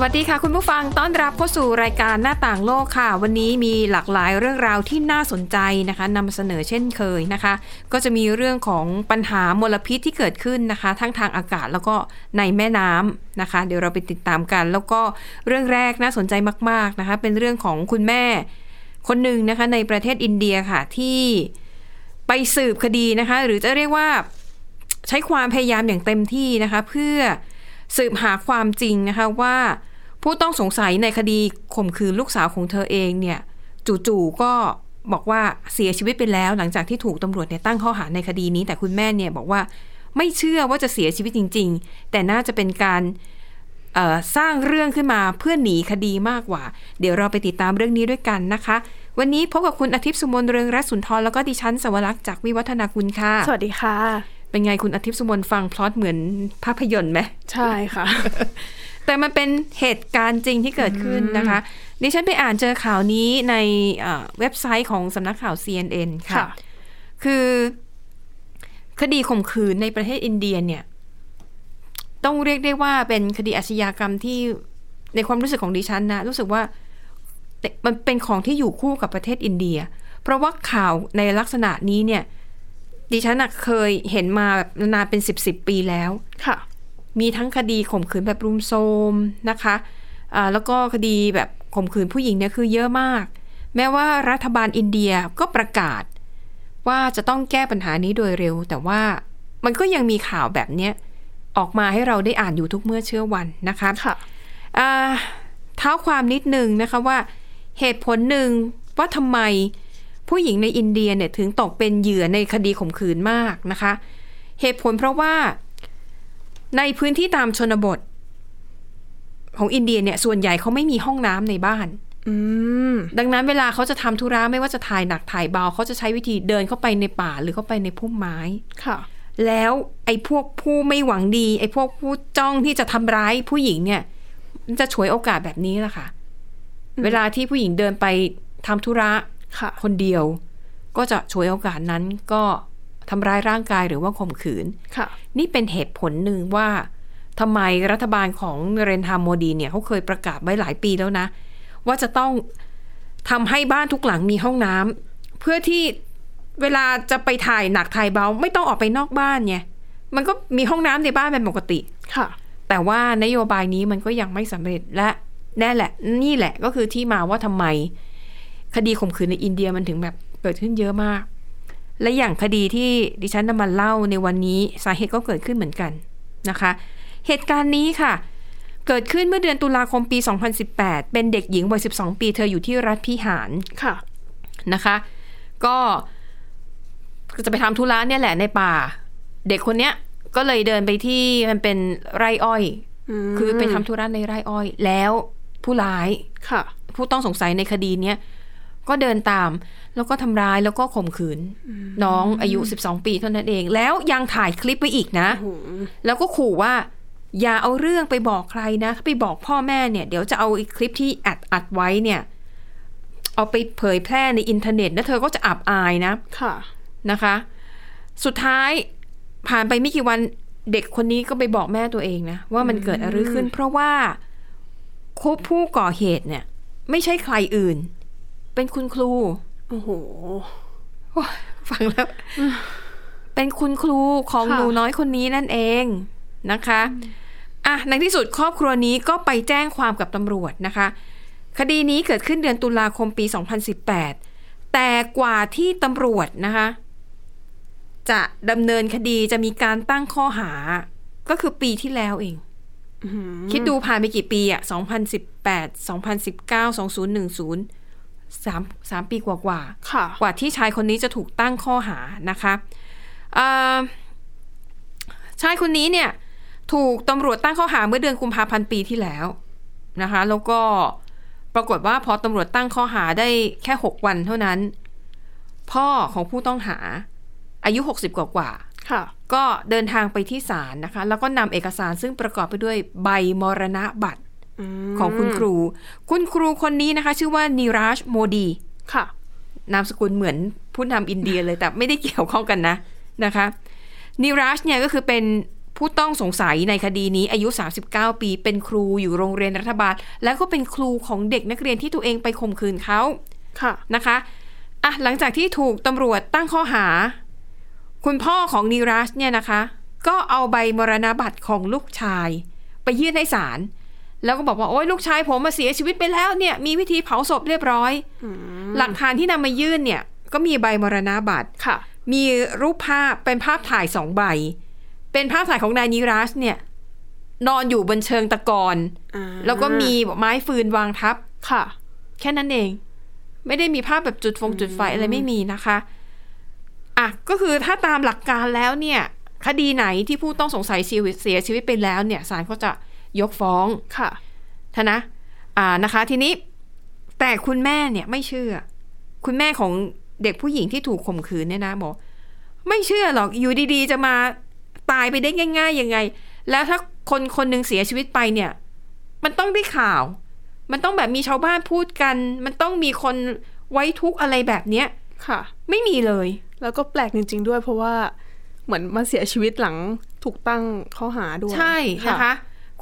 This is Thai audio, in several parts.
สวัสดีค่ะคุณผู้ฟังต้อนรับเข้าสู่รายการหน้าต่างโลกค่ะวันนี้มีหลากหลายเรื่องราวที่น่าสนใจนะคะนำเสนอเช่นเคยนะคะก็จะมีเรื่องของปัญหามลพิษที่เกิดขึ้นนะคะทั้งทางอากาศแล้วก็ในแม่น้ำนะคะเดี๋ยวเราไปติดตามกันแล้วก็เรื่องแรกน่าสนใจมากๆนะคะเป็นเรื่องของคุณแม่คนหนึ่งนะคะในประเทศอินเดียค่ะที่ไปสืบคดีนะคะหรือจะเรียกว่าใช้ความพยายามอย่างเต็มที่นะคะเพื่อสืบหาความจริงนะคะว่าผู้ต้องสงสัยในคดีข่มขืนลูกสาวของเธอเองเนี่ยจู่ๆก็บอกว่าเสียชีวิตไปแล้วหลังจากที่ถูกตำรวจเนี่ยตั้งข้อหาในคดีนี้แต่คุณแม่เนี่ยบอกว่าไม่เชื่อว่าจะเสียชีวิตจริงๆแต่น่าจะเป็นการสร้างเรื่องขึ้นมาเพื่อหนีคดีมากกว่าเดี๋ยวเราไปติดตามเรื่องนี้ด้วยกันนะคะวันนี้พบกับคุณอาทิตย์สุมนต์เรืองรัตน์สุนทรแล้วก็ดิฉันสวรักษ์จากวิวัฒนาคุณค่ะสวัสดีค่ะเป็นไงคุณอาทิตย์สุมนต์ฟังพล็อตเหมือนภาพยนตร์ไหมใช่ค่ะ แต่มันเป็นเหตุการณ์จริงที่เกิดขึ้นนะคะดิฉันไปอ่านเจอข่าวนี้ในเว็บไซต์ของสำนักข่าว CNN ค่ะคือคดีข่มขืนในประเทศอินเดียเนี่ยต้องเรียกได้ว่าเป็นคดีอาชญากรรมที่ในความรู้สึกของดิฉันนะรู้สึกว่ามันเป็นของที่อยู่คู่กับประเทศอินเดียเพราะว่าข่าวในลักษณะนี้เนี่ยดิฉันเคยเห็นมาแบบนานเป็น10 ปีแล้วค่ะมีทั้งคดีข่มขืนแบบรุมโทรมนะคะแล้วก็คดีแบบข่มขืนผู้หญิงเนี่ยคือเยอะมากแม้ว่ารัฐบาลอินเดียก็ประกาศว่าจะต้องแก้ปัญหานี้โดยเร็วแต่ว่ามันก็ยังมีข่าวแบบเนี้ยออกมาให้เราได้อ่านอยู่ทุกเมื่อเช้าวันนะคะค่ะเท้าความนิดนึงนะคะว่าเหตุผลหนึ่งว่าทำไมผู้หญิงในอินเดียเนี่ยถึงตกเป็นเหยื่อในคดีข่มขืนมากนะคะเหตุผลเพราะว่าในพื้นที่ตามชนบทของอินเดียเนี่ยส่วนใหญ่เขาไม่มีห้องน้ำในบ้านดังนั้นเวลาเขาจะทำธุระไม่ว่าจะถ่ายหนักถ่ายเบาเขาจะใช้วิธีเดินเข้าไปในป่าหรือเข้าไปในพุ่มไม้ค่ะแล้วไอ้พวกผู้ไม่หวังดีไอ้พวกผู้จ้องที่จะทำร้ายผู้หญิงเนี่ยมันจะฉวยโอกาสแบบนี้แหละค่ะเวลาที่ผู้หญิงเดินไปทำธุระคนเดียวก็จะฉวยโอกาสนั้นก็ทำร้ายร่างกายหรือว่าข่มขืนนี่เป็นเหตุผลหนึ่งว่าทำไมรัฐบาลของนเรนทรา โมดีเนี่ยเขาเคยประกาศไว้หลายปีแล้วนะว่าจะต้องทำให้บ้านทุกหลังมีห้องน้ำเพื่อที่เวลาจะไปถ่ายหนักถ่ายเบาไม่ต้องออกไปนอกบ้านไงมันก็มีห้องน้ำในบ้านเป็นปกติแต่ว่านโยบายนี้มันก็ยังไม่สำเร็จและนี่แหละก็คือที่มาว่าทำไมคดีข่มขืนในอินเดียมันถึงแบบเกิดขึ้นเยอะมากและอย่างคดีที่ดิฉันนำมาเล่าในวันนี้สาเหตุก็เกิดขึ้นเหมือนกันนะคะเหตุการณ์นี้ค่ะเกิดขึ้นเมื่อเดือนตุลาคมปี2018เป็นเด็กหญิงวัย12 ปีเธออยู่ที่รัฐพิหารค่ะนะคะก็จะไปทำธุระเนี่ยแหละในป่าเด็กคนเนี้ยก็เลยเดินไปที่มันเป็นไร่อ้อยคือไปทำธุระในไร่อ้อยแล้วผู้ร้ายค่ะผู้ต้องสงสัยในคดีเนี้ยก็เดินตามแล้วก็ทำร้ายแล้วก็ข่มขืนน้องอายุ12 ปีเท่านั้นเองแล้วยังถ่ายคลิปไว้อีกนะแล้วก็ขู่ว่าอย่าเอาเรื่องไปบอกใครนะถ้าไปบอกพ่อแม่เนี่ยเดี๋ยวจะเอาคลิปที่อัดไว้เนี่ยเอาไปเผยแพร่ในอินเทอร์เน็ตแล้วเธอก็จะอับอายนะค่ะนะคะสุดท้ายผ่านไปไม่กี่วันเด็กคนนี้ก็ไปบอกแม่ตัวเองนะว่ามันเกิดอะไรขึ้นเพราะว่าผู้ก่อเหตุเนี่ยไม่ใช่ใครอื่นเป็นคุณครูโอ้โหฟังแล้วเป็นคุณครูของหนูน้อยคนนี้นั่นเองนะคะอ่ะในที่สุดครอบครัวนี้ก็ไปแจ้งความกับตำรวจนะคะคดีนี้เกิดขึ้นเดือนตุลาคมปี2018แต่กว่าที่ตำรวจนะคะจะดำเนินคดีจะมีการตั้งข้อหาก็คือปีที่แล้วเองคิดดูผ่านไปกี่ปีอ่ะ2018 2019 20103 ปีกว่าๆกว่าที่ชายคนนี้จะถูกตั้งข้อหานะคะชายคนนี้เนี่ยถูกตำรวจตั้งข้อหาเมื่อเดือนกุมภาพันธ์ปีที่แล้วนะคะแล้วก็ปรากฏว่าพอตำรวจตั้งข้อหาได้แค่6 วันเท่านั้นพ่อของผู้ต้องหาอายุ60 กว่า ก็เดินทางไปที่ศาลนะคะแล้วก็นำเอกสารซึ่งประกอบไปด้วยใบมรณบัตรของคุณครูคนนี้นะคะชื่อว่านีราชโมดีค่ะนามสกุลเหมือนผู้นำอินเดียเลยแต่ไม่ได้เกี่ยวข้องกันนะคะนีราชเนี่ยก็คือเป็นผู้ต้องสงสัยในคดีนี้อายุ39ปีเป็นครูอยู่โรงเรียนรัฐบาลแล้วก็เป็นครูของเด็กนักเรียนที่ตัวเองไปข่มขืนเขาค่ะนะคะอ่ะหลังจากที่ถูกตำรวจตั้งข้อหาคุณพ่อของนีราชเนี่ยนะคะก็เอาใบมรณบัตรของลูกชายไปยื่นให้ศาลแล้วก็บอกว่าโอ๊ยลูกชายผมมาเสียชีวิตไปแล้วเนี่ยมีวิธีเผาศพเรียบร้อยหลักฐานที่นำมายื่นเนี่ยก็มีใบมรณบัตรมีรูปภาพเป็นภาพถ่าย2ใบเป็นภาพถ่ายของนายนีราชเนี่ยนอนอยู่บนเชิงตะกอนแล้วก็มีไม้ฟืนวางทับค่ะแค่นั้นเองไม่ได้มีภาพแบบจุดไฟอะไรไม่มีนะคะอ่ะก็คือถ้าตามหลักการแล้วเนี่ยคดีไหนที่ผู้ต้องสงสัยเสียชีวิตไปแล้วเนี่ยศาลก็จะยกฟ้องค่ะท่านะนะคะทีนี้แต่คุณแม่เนี่ยไม่เชื่อคุณแม่ของเด็กผู้หญิงที่ถูกข่มขืนเนี่ยนะบอกไม่เชื่อหรอกอยู่ดีๆจะมาตายไปได้ง่ายๆยังไงแล้วถ้าคนคนหนึ่งเสียชีวิตไปเนี่ยมันต้องได้ข่าวมันต้องแบบมีชาวบ้านพูดกันมันต้องมีคนไว้ทุกข์อะไรแบบเนี้ยค่ะไม่มีเลยแล้วก็แปลกจริงๆด้วยเพราะว่าเหมือนมาเสียชีวิตหลังถูกตั้งข้อหาด้วยใช่นะคะ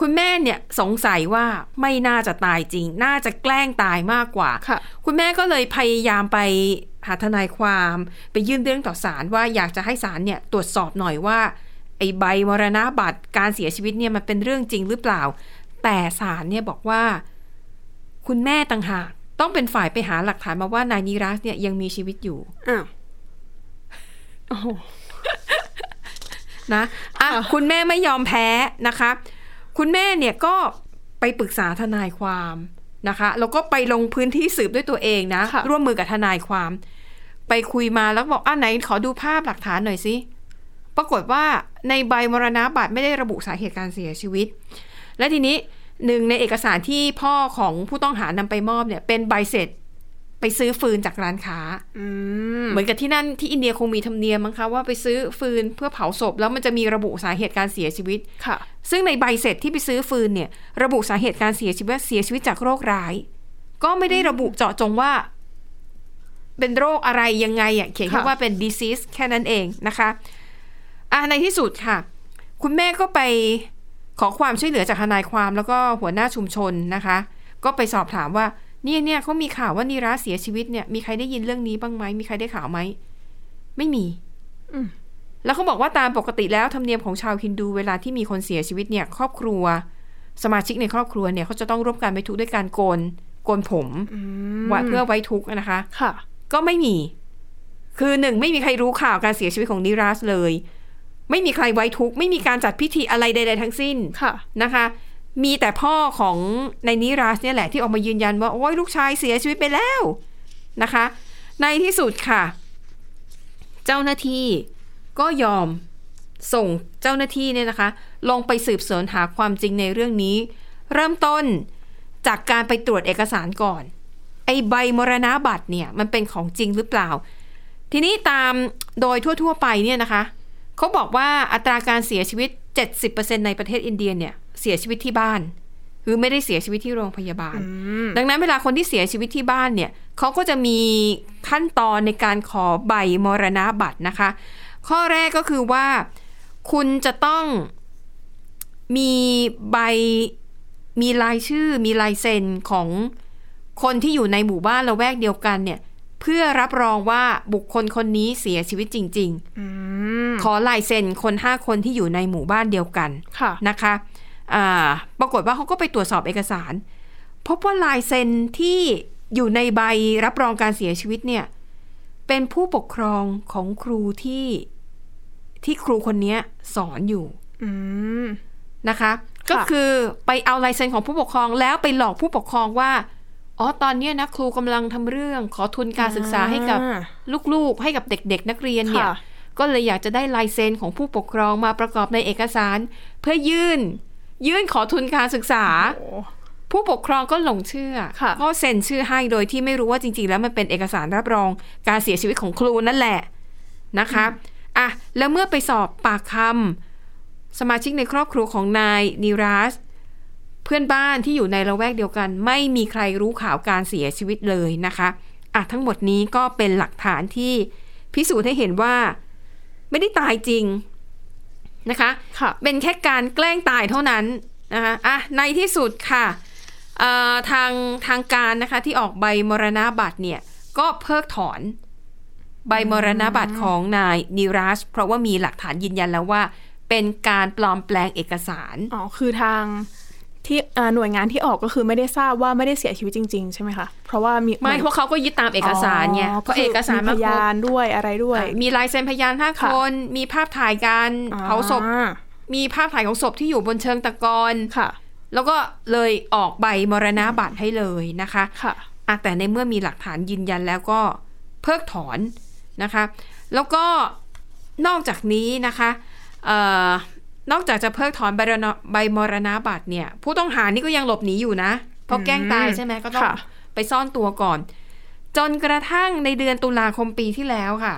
คุณแม่เนี่ยสงสัยว่าไม่น่าจะตายจริงน่าจะแกล้งตายมากกว่า คุณแม่ก็เลยพยายามไปหาทนายความไปยื่นเรื่องต่อศาลว่าอยากจะให้ศาลเนี่ยตรวจสอบหน่อยว่าไอ้ใบมรณบัตรการเสียชีวิตเนี่ยมันเป็นเรื่องจริงหรือเปล่าแต่ศาลเนี่ยบอกว่าคุณแม่ต่างหากต้องเป็นฝ่ายไปหาหลักฐานมาว่านายนิรัสเนี่ยยังมีชีวิตอยู่อ้าวโอ้นะอ่ะคุณแม่ไม่ยอมแพ้นะคะคุณแม่เนี่ยก็ไปปรึกษาทนายความนะคะแล้วก็ไปลงพื้นที่สืบด้วยตัวเองนะร่วมมือกับทนายความไปคุยมาแล้วบอกไหนขอดูภาพหลักฐานหน่อยสิปรากฏว่าในใบมรณบัตรไม่ได้ระบุสาเหตุการเสียชีวิตและทีนี้หนึ่งในเอกสารที่พ่อของผู้ต้องหานำไปมอบเนี่ยเป็นใบเสร็จไปซื้อฟืนจากร้านค้าเหมือนกับที่นั่นที่อินเดียคงมีธรรมเนียมมั้งคะว่าไปซื้อฟืนเพื่อเผาศพแล้วมันจะมีระบุสาเหตุการเสียชีวิตค่ะซึ่งในใบเสร็จที่ไปซื้อฟืนเนี่ยระบุสาเหตุการเสียชีวิตจากโรคร้ายก็ไม่ได้ระบุเจาะจงว่าเป็นโรคอะไรยังไงอ่ะเขียนแค่ว่าเป็น disease แค่นั้นเองนะคะในที่สุดค่ะคุณแม่ก็ไปขอความช่วยเหลือจากทนายความแล้วก็หัวหน้าชุมชนนะคะก็ไปสอบถามว่าเนี่ยเขามีข่าวว่านีราเสียชีวิตเนี่ยมีใครได้ยินเรื่องนี้บ้างไหมมีใครได้ข่าวไหมไม่มีแล้วเขาบอกว่าตามปกติแล้วธรรมเนียมของชาวฮินดูเวลาที่มีคนเสียชีวิตเนี่ยครอบครัวสมาชิกในครอบครัวเนี่ยเขาจะต้องร่วมกันไว้ทุกข์ด้วยการโกนผมเพื่อไว้ทุกข์นะคะค่ะก็ไม่มีคือหนึ่งไม่มีใครรู้ข่าวการเสียชีวิตของนีราเลยไม่มีใครไว้ทุกข์ไม่มีการจัดพิธีอะไรใดๆทั้งสิ้นนะคะมีแต่พ่อของนายนิราสเนี่ยแหละที่ออกมายืนยันว่าโอ๊ยลูกชายเสียชีวิตไปแล้วนะคะในที่สุดค่ะเจ้าหน้าที่ก็ยอมส่งเจ้าหน้าที่เนี่ยนะคะลงไปสืบสวนหาความจริงในเรื่องนี้เริ่มต้นจากการไปตรวจเอกสารก่อนไอ้ใบมรณบัตรเนี่ยมันเป็นของจริงหรือเปล่าทีนี้ตามโดยทั่วๆไปเนี่ยนะคะเขาบอกว่าอัตราการเสียชีวิต 70% ในประเทศอินเดียเนี่ยเสียชีวิตที่บ้านคือไม่ได้เสียชีวิตที่โรงพยาบาลดังนั้นเวลาคนที่เสียชีวิตที่บ้านเนี่ยเขาก็จะมีขั้นตอนในการขอใบมรณบัตรนะคะข้อแรกก็คือว่าคุณจะต้องมีใบมีลายชื่อมีลายเซ็นของคนที่อยู่ในหมู่บ้านละแวกเดียวกันเนี่ยเพื่อรับรองว่าบุคคลคนนี้เสียชีวิตจริงๆขอลายเซ็นคน5คนที่อยู่ในหมู่บ้านเดียวกันนะคะปรากฏว่าเขาก็ไปตรวจสอบเอกสารพบว่าลายเซ็นที่อยู่ในใบรับรองการเสียชีวิตเนี่ยเป็นผู้ปกครองของครูที่ครูคนนี้สอนอยู่นะคะก็คือไปเอาลายเซ็นของผู้ปกครองแล้วไปหลอกผู้ปกครองว่าอ๋อตอนนี้นะครูกำลังทำเรื่องขอทุนการศึกษาให้กับลูกๆให้กับเด็กๆนักเรียนเนี่ยก็เลยอยากจะได้ลายเซ็นของผู้ปกครองมาประกอบในเอกสารเพื่อยื่นขอทุนการศึกษาผู้ปกครองก็หลงเชื่อก็เซ็นชื่อให้โดยที่ไม่รู้ว่าจริงๆแล้วมันเป็นเอกสารรับรองการเสียชีวิตของครูนั่นแหละนะคะ อ่ะแล้วเมื่อไปสอบปากคำสมาชิกในครอบครัวของนายนิรัสเพื่อนบ้านที่อยู่ในละแวกเดียวกันไม่มีใครรู้ข่าวการเสียชีวิตเลยนะคะอ่ะทั้งหมดนี้ก็เป็นหลักฐานที่พิสูจน์ให้เห็นว่าไม่ได้ตายจริงนะคะเป็นแค่การแกล้งตายเท่านั้นนะคะอ่ะในที่สุดค่ะทางการนะคะที่ออกใบมรณบัตรเนี่ยก็เพิกถอนใบมรณบัตรของนายนิรัสเพราะว่ามีหลักฐานยืนยันแล้วว่าเป็นการปลอมแปลงเอกสารอ๋อคือทางที่หน่วยงานที่ออกก็คือไม่ได้ทราบว่าไม่ได้เสียชีวิตจริงๆใช่ไหมคะเพราะว่ามีไม่เพราะเขาก็ยึดตามเอกสารไงเพราะเอกสารมีพยานด้วยอะไรด้วยมีลายเซ็นพยาน5คนมีภาพถ่ายการเผาศพมีภาพถ่ายของศพที่อยู่บนเชิงตะกอนค่ะแล้วก็เลยออกใบมรณบัตรให้เลยนะคะค่ะแต่ในเมื่อมีหลักฐานยืนยันแล้วก็เพิกถอนนะคะแล้วก็นอกจากนี้นะคะนอกจากจะเพิกถอนใบมรณบัตรเนี่ยผู้ต้องหานี่ก็ยังหลบหนีอยู่นะเพราะแกล้งตายใช่ไหมก็ต้องไปซ่อนตัวก่อนจนกระทั่งในเดือนตุลาคมปีที่แล้วค่ะ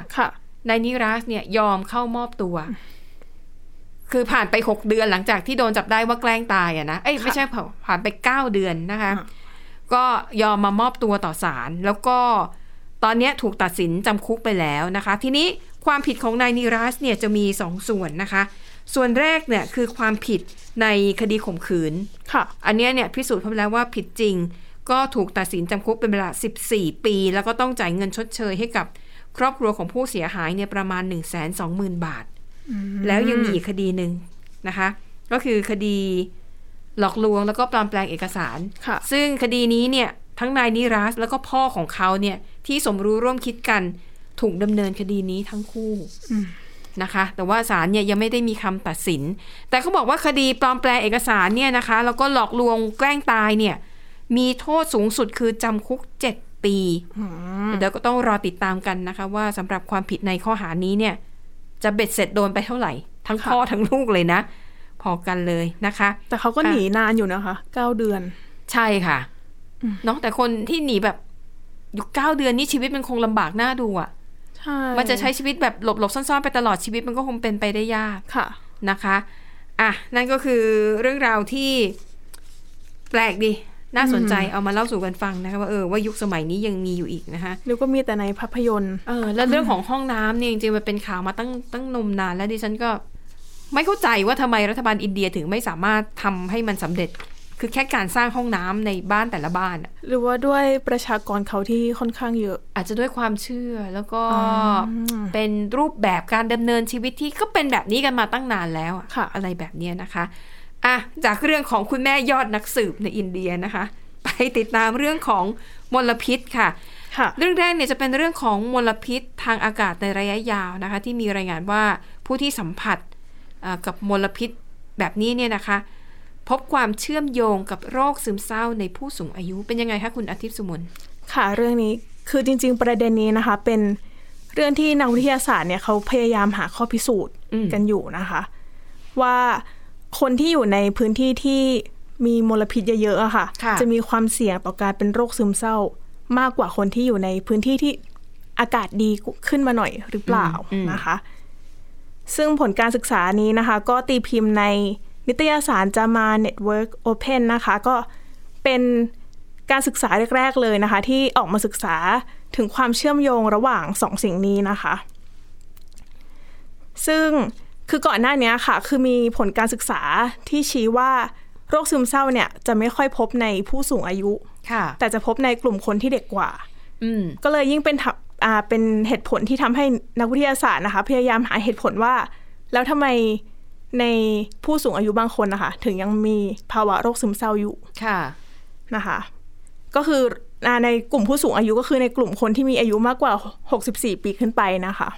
นายนิรัสเนี่ยยอมเข้ามอบตัวคือผ่านไป6เดือนหลังจากที่โดนจับได้ว่าแกล้งตายอะนะเอ้ยไม่ใช่ผ่านไป9เดือนนะคะก็ยอมมามอบตัวต่อศาลแล้วก็ตอนนี้ถูกตัดสินจำคุกไปแล้วนะคะทีนี้ความผิดของนายนิรัสเนี่ยจะมี2ส่วนนะคะส่วนแรกเนี่ยคือความผิดในคดีข่มขืนค่ะอันนี้เนี่ยพิสูจน์พบแล้วว่าผิดจริงก็ถูกตัดสินจำคุกเป็นเวลา14ปีแล้วก็ต้องจ่ายเงินชดเชยให้กับครอบครัวของผู้เสียหายเนี่ยประมาณ 120,000 บาทแล้วยังมีอีกคดีหนึ่งนะคะก็คือคดีหลอกลวงแล้วก็ปลอมแปลงเอกสารซึ่งคดีนี้เนี่ยทั้งนายนิรัสแล้วก็พ่อของเขาเนี่ยที่สมรู้ร่วมคิดกันถูกดำเนินคดีนี้ทั้งคู่นะคะแต่ว่าศาลเนี่ยยังไม่ได้มีคำตัดสินแต่เขาบอกว่าคดีปลอมแปลงเอกสารเนี่ยนะคะแล้วก็หลอกลวงแกล้งตายเนี่ยมีโทษสูงสุดคือจำคุก7ปีเดี๋ยวก็ต้องรอติดตามกันนะคะว่าสำหรับความผิดในข้อหานี้เนี่ยจะเบ็ดเสร็จโดนไปเท่าไหร่ทั้งพ่อทั้งลูกเลยนะพอกันเลยนะคะแต่เขาก็หนีนานอยู่นะคะ9เดือนใช่ค่ะน้องแต่คนที่หนีแบบอยู่9เดือนนี้ชีวิตมันคงลำบากน่าดูอ่ะมันจะใช้ชีวิตแบบหลบๆซ่อนๆไปตลอดชีวิตมันก็คงเป็นไปได้ยากนะคะอ่ะนั่นก็คือเรื่องราวที่แปลกดีน่าสนใจเอามาเล่าสู่กันฟังนะคะว่าว่ายุคสมัยนี้ยังมีอยู่อีกนะคะหรือก็มีแต่ในภาพยนตร์แล้วเรื่องของห้องน้ำเนี่ยจริงๆมันเป็นข่าวมาตั้งนมนานแล้วดิฉันก็ไม่เข้าใจว่าทำไมรัฐบาลอินเดียถึงไม่สามารถทำให้มันสำเร็จคือแค่การสร้างห้องน้ำในบ้านแต่ละบ้านหรือว่าด้วยประชากรเขาที่ค่อนข้างเยอะอาจจะด้วยความเชื่อแล้วก็เป็นรูปแบบการดำเนินชีวิตที่ก็เป็นแบบนี้กันมาตั้งนานแล้วอะไรแบบนี้นะคะอ่ะจากเรื่องของคุณแม่ยอดนักสืบในอินเดียนะคะไปติดตามเรื่องของมลพิษค่ะเรื่องแรกเนี่ยจะเป็นเรื่องของมลพิษทางอากาศในระยะยาวนะคะที่มีรายงานว่าผู้ที่สัมผัสกับมลพิษแบบนี้เนี่ยนะคะพบความเชื่อมโยงกับโรคซึมเศร้าในผู้สูงอายุเป็นยังไงคะคุณอาทิตย์สุมนค่ะเรื่องนี้คือจริงๆประเด็นนี้นะคะเป็นเรื่องที่นักวิทยาศาสตร์เนี่ยเขาพยายามหาข้อพิสูจน์กันอยู่นะคะว่าคนที่อยู่ในพื้นที่ที่มีมลพิษเยอะๆค่ะจะมีความเสี่ยงต่อการเป็นโรคซึมเศร้ามากกว่าคนที่อยู่ในพื้นที่ที่อากาศดีขึ้นมาหน่อยหรือเปล่านะคะซึ่งผลการศึกษานี้นะคะก็ตีพิมพ์ในนิตยสารจามา Network Open นะคะก็เป็นการศึกษาแรกๆเลยนะคะที่ออกมาศึกษาถึงความเชื่อมโยงระหว่างสองสิ่งนี้นะคะซึ่งคือก่อนหน้านี้ค่ะคือมีผลการศึกษาที่ชี้ว่าโรคซึมเศร้าเนี่ยจะไม่ค่อยพบในผู้สูงอายุแต่จะพบในกลุ่มคนที่เด็กกว่าก็เลยยิ่งเป็นเหตุผลที่ทำให้นักวิทยาศาสตร์นะคะพยายามหาเหตุผลว่าแล้วทำไมในผู้สูงอายุบางคนนะคะถึงยังมีภาวะโรคซึมเศร้าอยู่ค่ะนะคะก็คือในกลุ่มผู้สูงอายุก็คือในกลุ่มคนที่มีอายุมากกว่า64ปีขึ้นไปนะคะ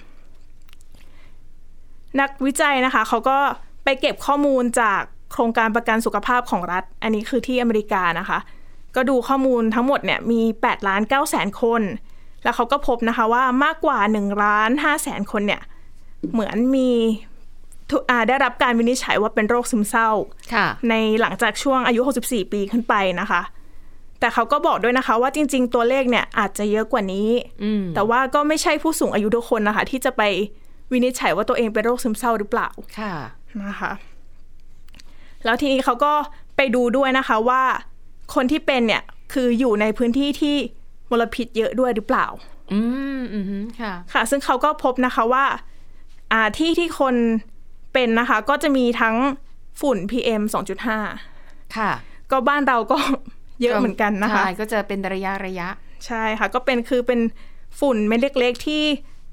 นักวิจัยนะคะเขาก็ไปเก็บข้อมูลจากโครงการประกันสุขภาพของรัฐอันนี้คือที่อเมริกานะคะก็ดูข้อมูลทั้งหมดเนี่ยมี 8,900,000 คนแล้วเขาก็พบนะคะว่ามากกว่า 1,500,000 คนเนี่ยเหมือนมีได้รับการวินิจฉัยว่าเป็นโรคซึมเศร้าในหลังจากช่วงอายุ64ปีขึ้นไปนะคะแต่เขาก็บอกด้วยนะคะว่าจริงๆตัวเลขเนี่ยอาจจะเยอะกว่านี้แต่ว่าก็ไม่ใช่ผู้สูงอายุทุกคนนะคะที่จะไป วินิจฉัยว่าตัวเองเป็นโรคซึมเศร้าหรือเปล่าค่ะนะคะแล้วทีนี้เขาก็ไปดูด้วยนะคะว่าคนที่เป็นเนี่ยคืออยู่ในพื้นที่ที่มลพิษเยอะด้วยหรือเปล่าค่ะค่ะซึ่งเขาก็พบนะคะว่าที่คนเป็นนะคะก็จะมีทั้งฝุ่น PM 2.5 ค่ะก็บ้านเราก็เยอะเหมือนกันนะคะใช่ก็จะเป็นระยะใช่ค่ะก็เป็นคือเป็นฝุ่นเม็ดเล็กๆที่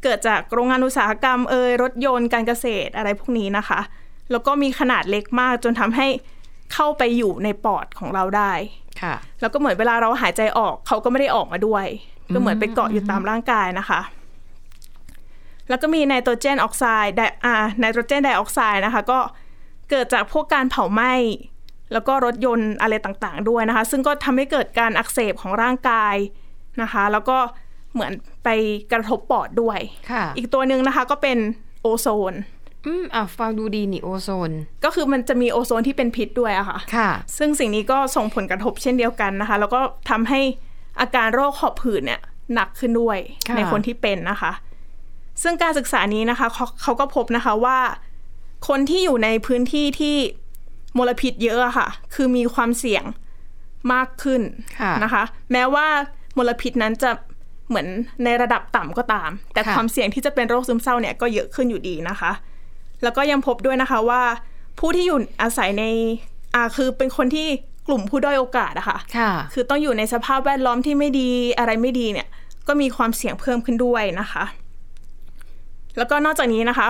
เกิดจากโรงงานอุตสาหกรรมรถยนต์การเกษตรอะไรพวกนี้นะคะแล้วก็มีขนาดเล็กมากจนทำให้เข้าไปอยู่ในปอดของเราได้ค่ะแล้วก็เหมือนเวลาเราหายใจออกเขาก็ไม่ได้ออกมาด้วยก็เหมือนไปเกาะอยู่ตามร่างกายนะคะแล้วก็มีไนโตรเจนออกไซด์ไนโตรเจนไดออกไซด์นะคะก็เกิดจากพวกการเผาไหม้แล้วก็รถยนต์อะไรต่างๆด้วยนะคะซึ่งก็ทำให้เกิดการอักเสบของร่างกายนะคะแล้วก็เหมือนไปกระทบปอดด้วยอีกตัวนึงนะคะก็เป็นโอโซนฟังดูดีนี่โอโซนก็คือมันจะมีโอโซนที่เป็นพิษด้วยอะค่ะค่ะซึ่งสิ่งนี้ก็ส่งผลกระทบเช่นเดียวกันนะคะแล้วก็ทำให้อาการโรคหอบหืดเนี่ยหนักขึ้นด้วยในคนที่เป็นนะคะซึ่งการศึกษานี้นะคะเขาก็พบนะคะว่าคนที่อยู่ในพื้นที่ที่มลพิษเยอะอะค่ะคือมีความเสี่ยงมากขึ้นนะคะแม้ว่ามลพิษนั้นจะเหมือนในระดับต่ำก็ตามแต่ความเสี่ยงที่จะเป็นโรคซึมเศร้าเนี่ยก็เยอะขึ้นอยู่ดีนะคะแล้วก็ยังพบด้วยนะคะว่าผู้ที่อยู่อาศัยในคือเป็นคนที่กลุ่มผู้ด้อยโอกาสนะคะคือต้องอยู่ในสภาพแวดล้อมที่ไม่ดีอะไรไม่ดีเนี่ยก็มีความเสี่ยงเพิ่มขึ้นด้วยนะคะแล้วก็นอกจากนี้นะคะ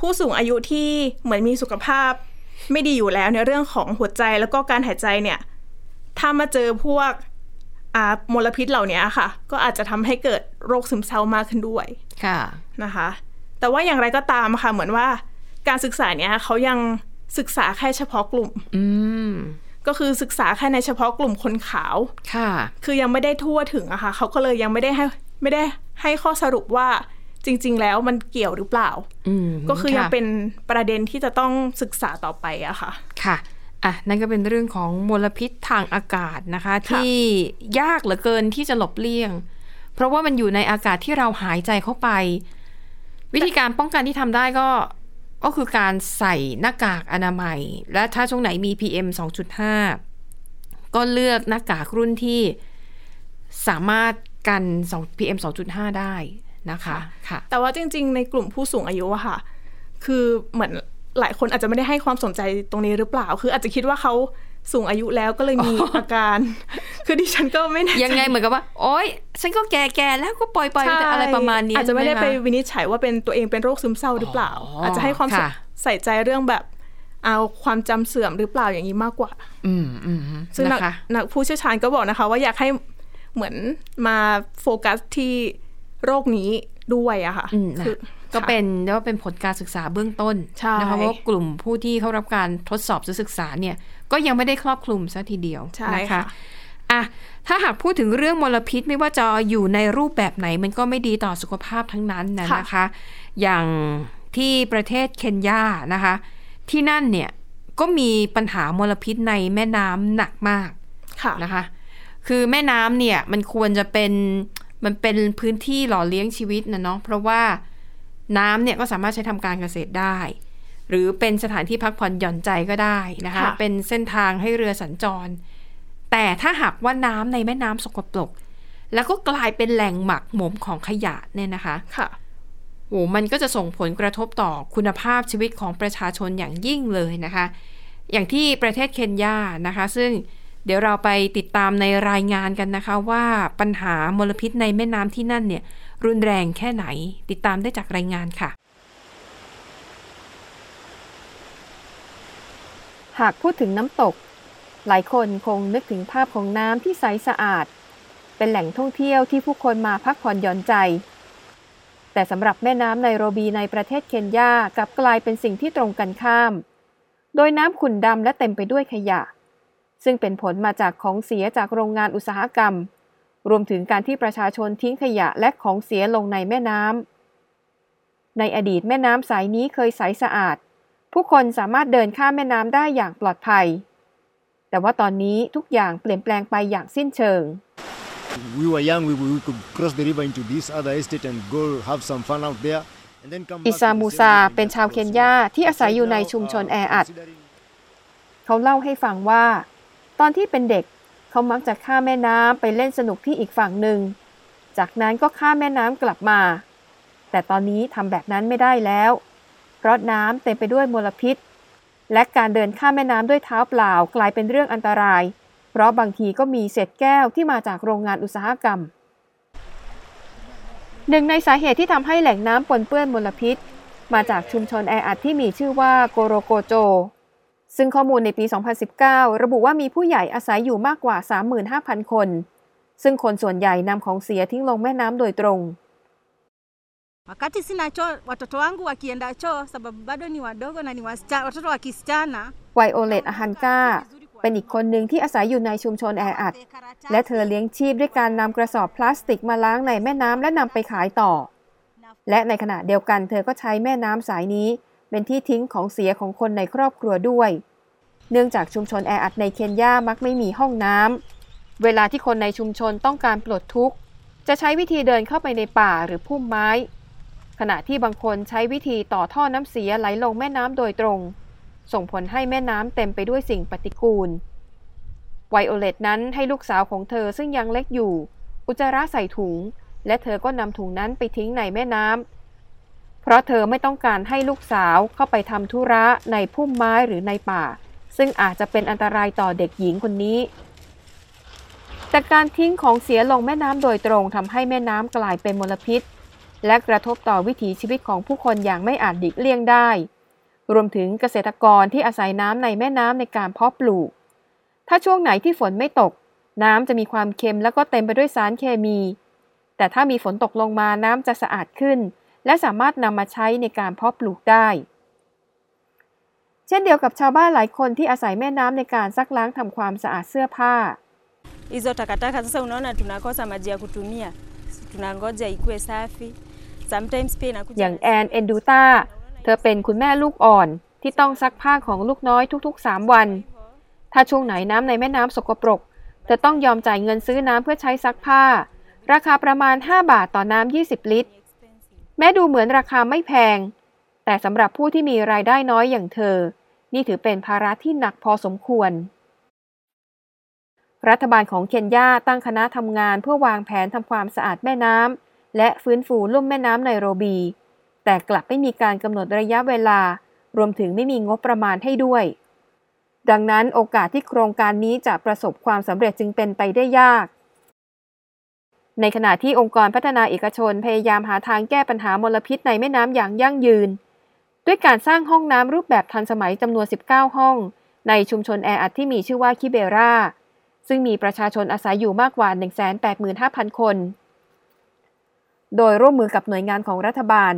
ผู้สูงอายุที่เหมือนมีสุขภาพไม่ดีอยู่แล้วในเรื่องของหัวใจแล้วก็การหายใจเนี่ยถ้ามาเจอพวกมลพิษเหล่านี้ค่ะก็อาจจะทำให้เกิดโรคซึมเศร้ามากขึ้นด้วยค่ะนะคะแต่ว่าอย่างไรก็ตามค่ะเหมือนว่าการศึกษาเนี่ยเขายังศึกษาแค่เฉพาะกลุ่มก็คือศึกษาแค่ในเฉพาะกลุ่มคนขาวค่ะคือยังไม่ได้ทั่วถึงอะค่ะเขาก็เลยยังไม่ได้ให้ข้อสรุปว่าจริงๆแล้วมันเกี่ยวหรือเปล่าก็คือยังเป็นประเด็นที่จะต้องศึกษาต่อไปอะค่ะค่ะนั่นก็เป็นเรื่องของมลพิษทางอากาศนะคะที่ยากเหลือเกินที่จะหลบเลี่ยงเพราะว่ามันอยู่ในอากาศที่เราหายใจเข้าไปวิธีการป้องกันที่ทำได้ก็คือการใส่หน้ากากอนามัยและถ้าช่วงไหนมี PM 2.5 ก็เลือกหน้ากากรุ่นที่สามารถกัน PM 2.5 ได้นะคะค่ะแต่ว่าจริงๆในกลุ่มผู้สูงอายุอะค่ะคือเหมือนหลายคนอาจจะไม่ได้ให้ความสนใจตรงนี้หรือเปล่าคืออาจจะคิดว่าเขาสูงอายุแล้วก็เลยมีอาการคือดิฉันก็ไม่แน่ใจยังไงเหมือนกับว่าโอ๊ยฉันก็แก่แล้วก็ปล่อยๆอะไรประมาณนี้อาจจะไม่ได้ไปวินิจฉัยว่าเป็นตัวเองเป็นโรคซึมเศร้าหรือเปล่าอาจจะให้ความใส่ใจเรื่องแบบเอาความจำเสื่อมหรือเปล่าอย่างนี้มากกว่าซึ่งนักผู้เชี่ยวชาญก็บอกนะคะว่าอยากให้เหมือนมาโฟกัสที่โรคนี้ด้วยอะค่ะก็เป็นเรียกว่าเป็นผลการศึกษาเบื้องต้นนะคะว่ากลุ่มผู้ที่เข้ารับการทดสอบศึกษาเนี่ยก็ยังไม่ได้ครอบคลุมซะทีเดียวนะคะถ้าหากพูดถึงเรื่องมลพิษไม่ว่าจะอยู่ในรูปแบบไหนมันก็ไม่ดีต่อสุขภาพทั้งนั้นนะคะอย่างที่ประเทศเคนยานะคะที่นั่นเนี่ยก็มีปัญหามลพิษในแม่น้ำหนักมากนะคะคือแม่น้ำเนี่ยมันควรจะเป็นมันเป็นพื้นที่หล่อเลี้ยงชีวิตนะเนาะเพราะว่าน้ำเนี่ยก็สามารถใช้ทำการเกษตรได้หรือเป็นสถานที่พักผ่อนหย่อนใจก็ได้นะคะเป็นเส้นทางให้เรือสัญจรแต่ถ้าหากว่าน้ำในแม่น้ำสกปรกแล้วก็กลายเป็นแหล่งหมักหมมของขยะเนี่ยนะคะค่ะโอ้มันก็จะส่งผลกระทบต่อคุณภาพชีวิตของประชาชนอย่างยิ่งเลยนะคะอย่างที่ประเทศเคนยานะคะซึ่งเดี๋ยวเราไปติดตามในรายงานกันนะคะว่าปัญหามลพิษในแม่น้ำที่นั่นเนี่ยรุนแรงแค่ไหนติดตามได้จากรายงานค่ะหากพูดถึงน้ำตกหลายคนคงนึกถึงภาพของน้ำที่ใสสะอาดเป็นแหล่งท่องเที่ยวที่ผู้คนมาพักผ่อนหย่อนใจแต่สำหรับแม่น้ำไนโรบีในประเทศเคนยากลับกลายเป็นสิ่งที่ตรงกันข้ามโดยน้ำขุ่นดำและเต็มไปด้วยขยะซึ่งเป็นผลมาจากของเสียจากโรงงานอุตสาหกรรมรวมถึงการที่ประชาชนทิ้งขยะและของเสียลงในแม่น้ำในอดีตแม่น้ำสายนี้เคยใสสะอาดผู้คนสามารถเดินข้ามแม่น้ำได้อย่างปลอดภัยแต่ว่าตอนนี้ทุกอย่างเปลี่ยนแปลงไปอย่างสิ้นเชิง We were young, we could cross the river into this other estate and go have some fun out there. อิซามูซาเป็นชาวเคนยาที่อาศัยอยู่ในชุมชนแออัดเขาเล่าให้ฟังว่าตอนที่เป็นเด็กเขามักจะข้ามแม่น้ำไปเล่นสนุกที่อีกฝั่งหนึ่งจากนั้นก็ข้ามแม่น้ำกลับมาแต่ตอนนี้ทำแบบนั้นไม่ได้แล้วเพราะน้ำเต็มไปด้วยมลพิษและการเดินข้ามแม่น้ำด้วยเท้าเปล่ากลายเป็นเรื่องอันตรายเพราะบางทีก็มีเศษแก้วที่มาจากโรงงานอุตสาหกรรมหนึ่งในสาเหตุที่ทำให้แหล่งน้ำปนเปื้อนมลพิษมาจากชุมชนแออัดที่มีชื่อว่าโกโรโกโจซึ่งข้อมูลในปี 2019 ระบุว่ามีผู้ใหญ่อาศัยอยู่มากกว่า 35,000 คนซึ่งคนส่วนใหญ่นำของเสียทิ้งลงแม่น้ำโดยตรงไวโอเลต อาฮันกาเป็นอีกคนหนึ่งที่อาศัยอยู่ในชุมชนแออัดและเธอเลี้ยงชีพด้วยการนำกระสอบพลาสติกมาล้างในแม่น้ำและนำไปขายต่อและในขณะเดียวกันเธอก็ใช้แม่น้ำสายนี้เป็นที่ทิ้งของเสียของคนในครอบครัวด้วยเนื่องจากชุมชนแออัดในเคนยามักไม่มีห้องน้ำเวลาที่คนในชุมชนต้องการปลดทุกข์จะใช้วิธีเดินเข้าไปในป่าหรือพุ่มไม้ขณะที่บางคนใช้วิธีต่อท่อน้ำเสียไหลลงแม่น้ำโดยตรงส่งผลให้แม่น้ำเต็มไปด้วยสิ่งปฏิกูลไวโอเลตนั้นให้ลูกสาวของเธอซึ่งยังเล็กอยู่อุจจาระใส่ถุงและเธอก็นำถุงนั้นไปทิ้งในแม่น้ำเพราะเธอไม่ต้องการให้ลูกสาวเข้าไปทำธุระในพุ่มไม้หรือในป่าซึ่งอาจจะเป็นอันตรายต่อเด็กหญิงคนนี้แต่การทิ้งของเสียลงแม่น้ำโดยตรงทำให้แม่น้ำกลายเป็นมลพิษและกระทบต่อวิถีชีวิตของผู้คนอย่างไม่อาจหลีกเลี่ยงได้รวมถึงเกษตรกรที่อาศัยน้ำในแม่น้ำในการเพาะปลูกถ้าช่วงไหนที่ฝนไม่ตกน้ำจะมีความเค็มและก็เต็มไปด้วยสารเคมีแต่ถ้ามีฝนตกลงมาน้ำจะสะอาดขึ้นและสามารถนำมาใช้ในการเพาะปลูกได้เช่นเดียวกับชาวบ้านหลายคนที่อาศัยแม่น้ำในการซักล้างทำความสะอาดเสื้อผ้าอย่างแอนเอนดูต้าเธอเป็นคุณแม่ลูกอ่อนที่ต้องซักผ้าของลูกน้อยทุกๆ3วันถ้าช่วงไหนน้ำในแม่น้ำสกปรกเธอต้องยอมจ่ายเงินซื้อน้ำเพื่อใช้ซักผ้าราคาประมาณ5 บาทต่อน้ำ20ลิตรแม้ดูเหมือนราคาไม่แพงแต่สำหรับผู้ที่มีรายได้น้อยอย่างเธอนี่ถือเป็นภาระที่หนักพอสมควรรัฐบาลของเคนยาตั้งคณะทำงานเพื่อวางแผนทำความสะอาดแม่น้ำและฟื้นฟูลุ่มแม่น้ำไนโรบีแต่กลับไม่มีการกำหนดระยะเวลารวมถึงไม่มีงบประมาณให้ด้วยดังนั้นโอกาสที่โครงการนี้จะประสบความสำเร็จจึงเป็นไปได้ยากในขณะที่องค์กรพัฒนาเอกชนพยายามหาทางแก้ปัญหามลพิษในแม่น้ำอย่างยั่งยืนด้วยการสร้างห้องน้ำรูปแบบทันสมัยจำนวน19ห้องในชุมชนแออัดที่มีชื่อว่าคิเบราซึ่งมีประชาชนอาศัยอยู่มากกว่า 185,000 คนโดยร่วมมือกับหน่วยงานของรัฐบาล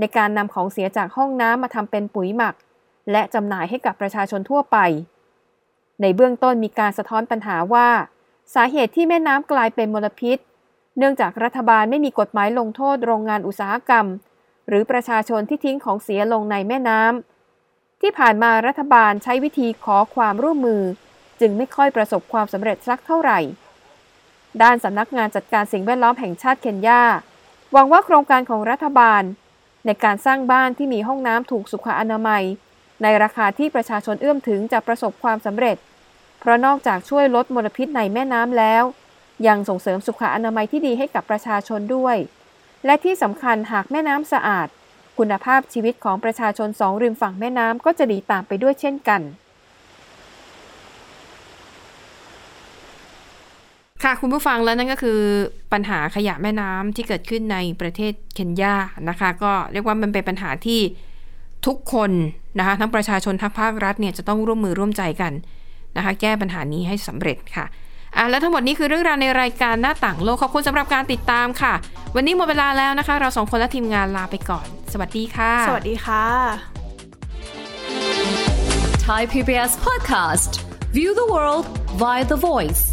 ในการนำของเสียจากห้องน้ำมาทำเป็นปุ๋ยหมักและจำหน่ายให้กับประชาชนทั่วไปในเบื้องต้นมีการสะท้อนปัญหาว่าสาเหตุที่แม่น้ำกลายเป็นมลพิษเนื่องจากรัฐบาลไม่มีกฎหมายลงโทษโรงงานอุตสาหกรรมหรือประชาชนที่ทิ้งของเสียลงในแม่น้ำที่ผ่านมารัฐบาลใช้วิธีขอความร่วมมือจึงไม่ค่อยประสบความสำเร็จสักเท่าไหร่ด้านสำนักงานจัดการสิ่งแวดล้อมแห่งชาติเคนยาหวังว่าโครงการของรัฐบาลในการสร้างบ้านที่มีห้องน้ำถูกสุขอนามัยในราคาที่ประชาชนเอื้อมถึงจะประสบความสำเร็จเพราะนอกจากช่วยลดมลพิษในแม่น้ำแล้วยังส่งเสริมสุขอนามัยที่ดีให้กับประชาชนด้วยและที่สำคัญหากแม่น้ำสะอาดคุณภาพชีวิตของประชาชน2ริมฝั่งแม่น้ำก็จะดีตามไปด้วยเช่นกันค่ะคุณผู้ฟังแล้วนั่นก็คือปัญหาขยะแม่น้ำที่เกิดขึ้นในประเทศเคนยานะคะก็เรียกว่ามันเป็นปัญหาที่ทุกคนนะคะทั้งประชาชนทั้งภาครัฐเนี่ยจะต้องร่วมมือร่วมใจกันนะคะแก้ปัญหานี้ให้สำเร็จค่ะและทั้งหมดนี้คือเรื่องราวในรายการหน้าต่างโลกขอบคุณสำหรับการติดตามค่ะวันนี้หมดเวลาแล้วนะคะเรา2คนและทีมงานลาไปก่อนสวัสดีค่ะสวัสดีค่ะ Thai PBS Podcast View the World via the Voice